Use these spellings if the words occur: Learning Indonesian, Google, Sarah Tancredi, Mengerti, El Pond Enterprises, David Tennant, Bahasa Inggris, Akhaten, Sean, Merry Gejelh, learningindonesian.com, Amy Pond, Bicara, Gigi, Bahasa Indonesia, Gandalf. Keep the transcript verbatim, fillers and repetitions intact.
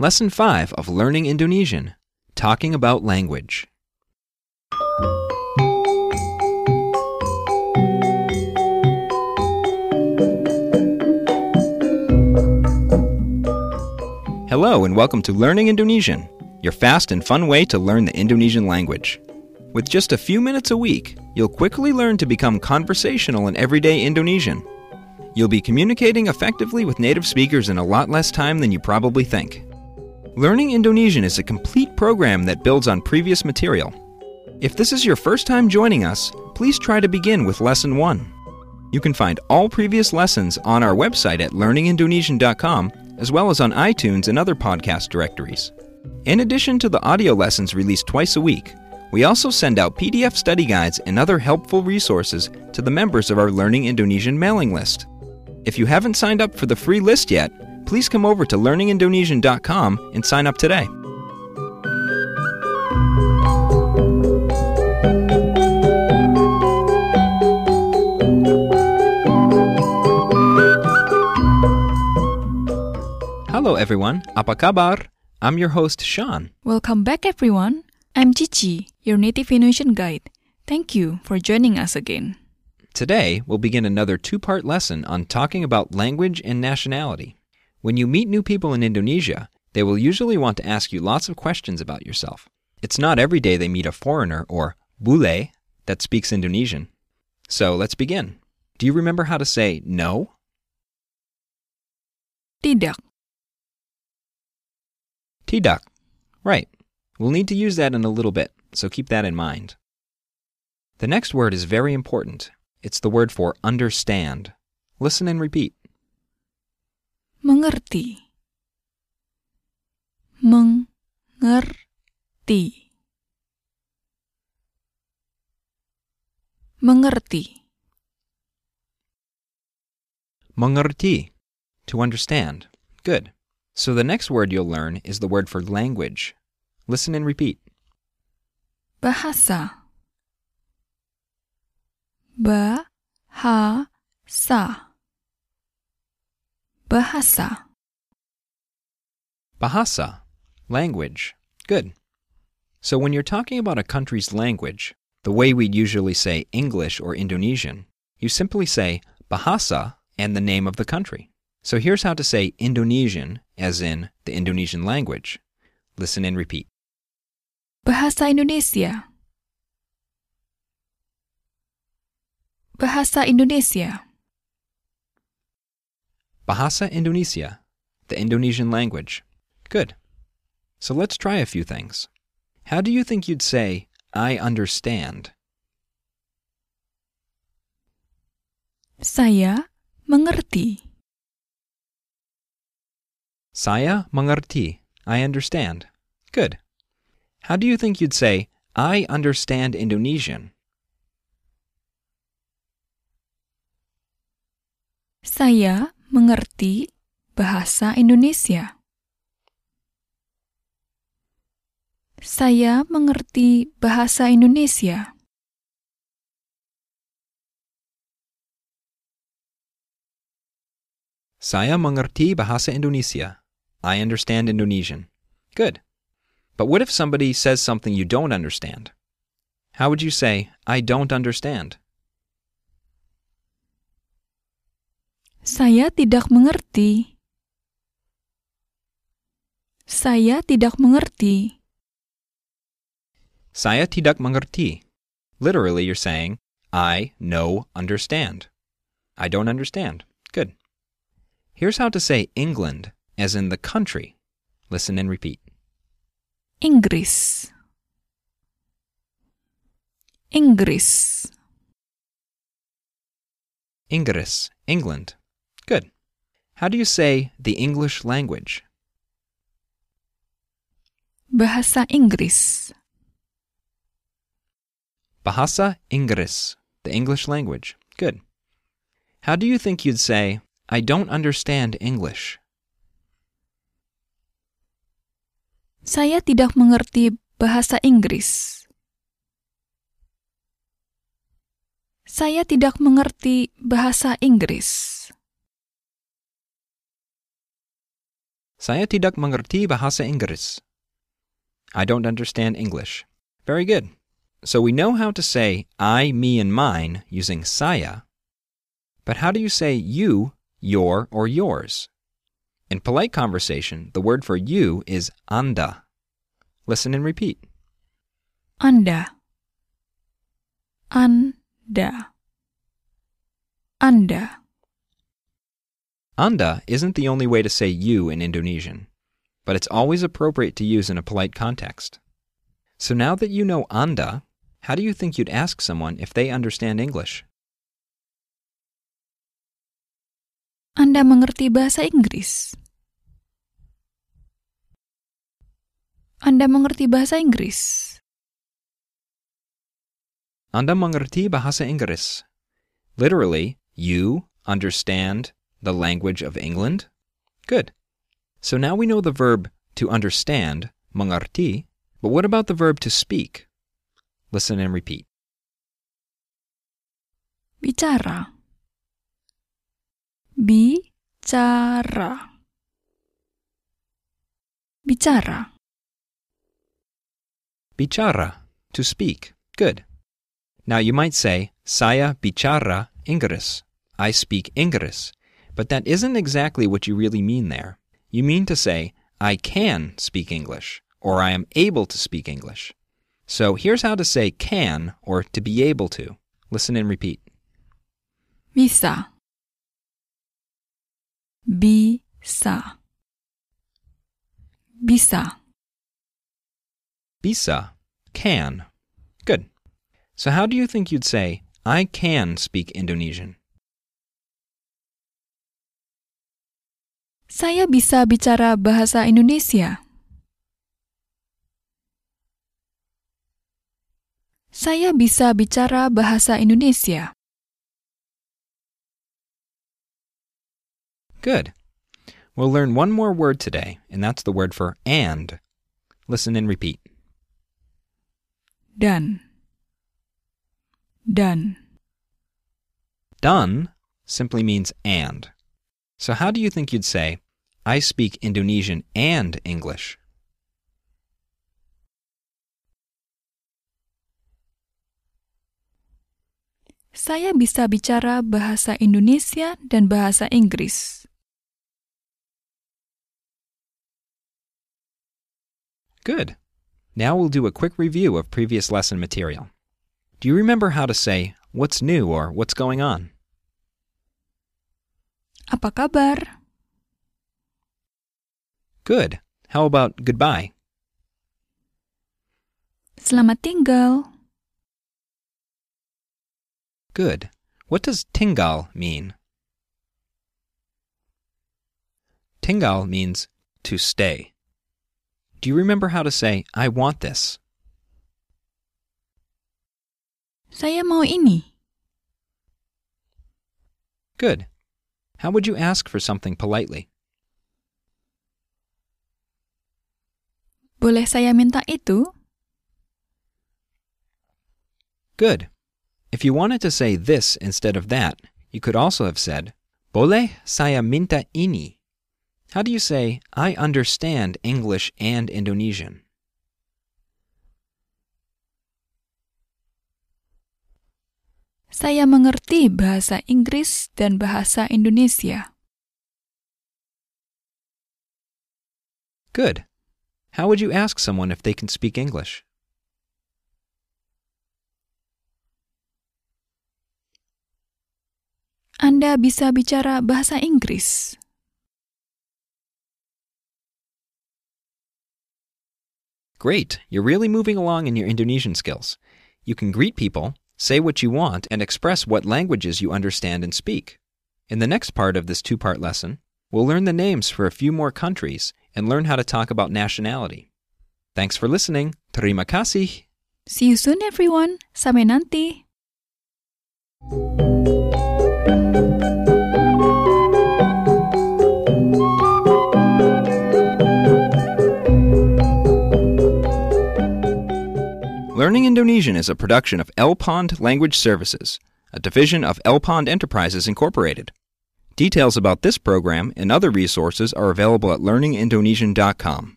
Lesson five of Learning Indonesian, Talking About Language. Hello and welcome to Learning Indonesian, your fast and fun way to learn the Indonesian language. With just a few minutes a week, you'll quickly learn to become conversational in everyday Indonesian. You'll be communicating effectively with native speakers in a lot less time than you probably think. Learning Indonesian is a complete program that builds on previous material. If this is your first time joining us, please try to begin with Lesson one. You can find all previous lessons on our website at learning indonesian dot com, as well as on iTunes and other podcast directories. In addition to the audio lessons released twice a week, we also send out P D F study guides and other helpful resources to the members of our Learning Indonesian mailing list. If you haven't signed up for the free list yet, please come over to learning indonesian dot com and sign up today. Hello everyone, apa kabar? I'm your host, Sean. Welcome back everyone. I'm Gigi, your native Indonesian guide. Thank you for joining us again. Today, we'll begin another two-part lesson on talking about language and nationality. When you meet new people in Indonesia, they will usually want to ask you lots of questions about yourself. It's not every day they meet a foreigner, or bule, that speaks Indonesian. So let's begin. Do you remember how to say no? Tidak. Tidak. Right. We'll need to use that in a little bit, so keep that in mind. The next word is very important. It's the word for understand. Listen and repeat. Mengerti. Mengerti. Mengerti. Mengerti. To understand. Good. So the next word you'll learn is the word for language. Listen and repeat. Bahasa. Bahasa. Bahasa. Bahasa. Language. Good. So when you're talking about a country's language, the way we'd usually say English or Indonesian, you simply say Bahasa and the name of the country. So here's how to say Indonesian, as in the Indonesian language. Listen and repeat. Bahasa Indonesia. Bahasa Indonesia. Bahasa Indonesia, the Indonesian language. Good. So let's try a few things. How do you think you'd say, I understand? Saya mengerti. Saya mengerti. I understand. Good. How do you think you'd say, I understand Indonesian? Saya mengerti bahasa Indonesia. Saya mengerti bahasa Indonesia. Saya mengerti bahasa Indonesia. I understand Indonesian. Good. But what if somebody says something you don't understand? How would you say, I don't understand? Saya tidak mengerti. Saya tidak mengerti. Saya tidak mengerti. Literally, you're saying, I no understand. I don't understand. Good. Here's how to say England, as in the country. Listen and repeat. Inggris. Inggris. Inggris, England. Good. How do you say the English language? Bahasa Inggris. Bahasa Inggris, the English language. Good. How do you think you'd say, I don't understand English? Saya tidak mengerti bahasa Inggris. Saya tidak mengerti bahasa Inggris. Saya tidak mengerti bahasa Inggris. I don't understand English. Very good. So we know how to say I, me, and mine using saya. But how do you say you, your, or yours? In polite conversation, the word for you is Anda. Listen and repeat. Anda. Anda. Anda. Anda isn't the only way to say you in Indonesian, but it's always appropriate to use in a polite context. So now that you know Anda, how do you think you'd ask someone if they understand English? Anda mengerti bahasa Inggris? Anda mengerti bahasa Inggris? Anda mengerti bahasa Inggris? Literally, you understand the language of England? Good. So now we know the verb to understand, mengerti, but what about the verb to speak? Listen and repeat. Bicara. Bicara. Bicara. Bicara, to speak. Good. Now you might say, saya bicara Inggris. I speak Inggris. But that isn't exactly what you really mean there. You mean to say, I can speak English, or I am able to speak English. So here's how to say can, or to be able to. Listen and repeat. Bisa. Bisa. Bisa. Bisa, can. Good. So how do you think you'd say, I can speak Indonesian? Saya bisa bicara bahasa Indonesia. Saya bisa bicara bahasa Indonesia. Good. We'll learn one more word today, and that's the word for and. Listen and repeat. Dan. Done. Done simply means and. So how do you think you'd say, I speak Indonesian and English? Saya bisa bicara bahasa Indonesia dan bahasa Inggris. Good. Now we'll do a quick review of previous lesson material. Do you remember how to say, what's new or what's going on? Apa kabar? Good. How about goodbye? Selamat tinggal. Good. What does tinggal mean? Tinggal means to stay. Do you remember how to say, I want this? Saya mau ini. Good. How would you ask for something politely? Boleh saya minta itu? Good. If you wanted to say this instead of that, you could also have said, Boleh saya minta ini? How do you say, I understand English and Indonesian? Saya mengerti bahasa Inggris dan bahasa Indonesia. Good. How would you ask someone if they can speak English? Anda bisa bicara bahasa Inggris? Great. You're really moving along in your Indonesian skills. You can greet people, say what you want, and express what languages you understand and speak. In the next part of this two-part lesson, we'll learn the names for a few more countries and learn how to talk about nationality. Thanks for listening. Terima kasih. See you soon, everyone. Sampai nanti. Learning Indonesian is a production of El Pond Language Services, a division of El Pond Enterprises, Incorporated. Details about this program and other resources are available at learning indonesian dot com.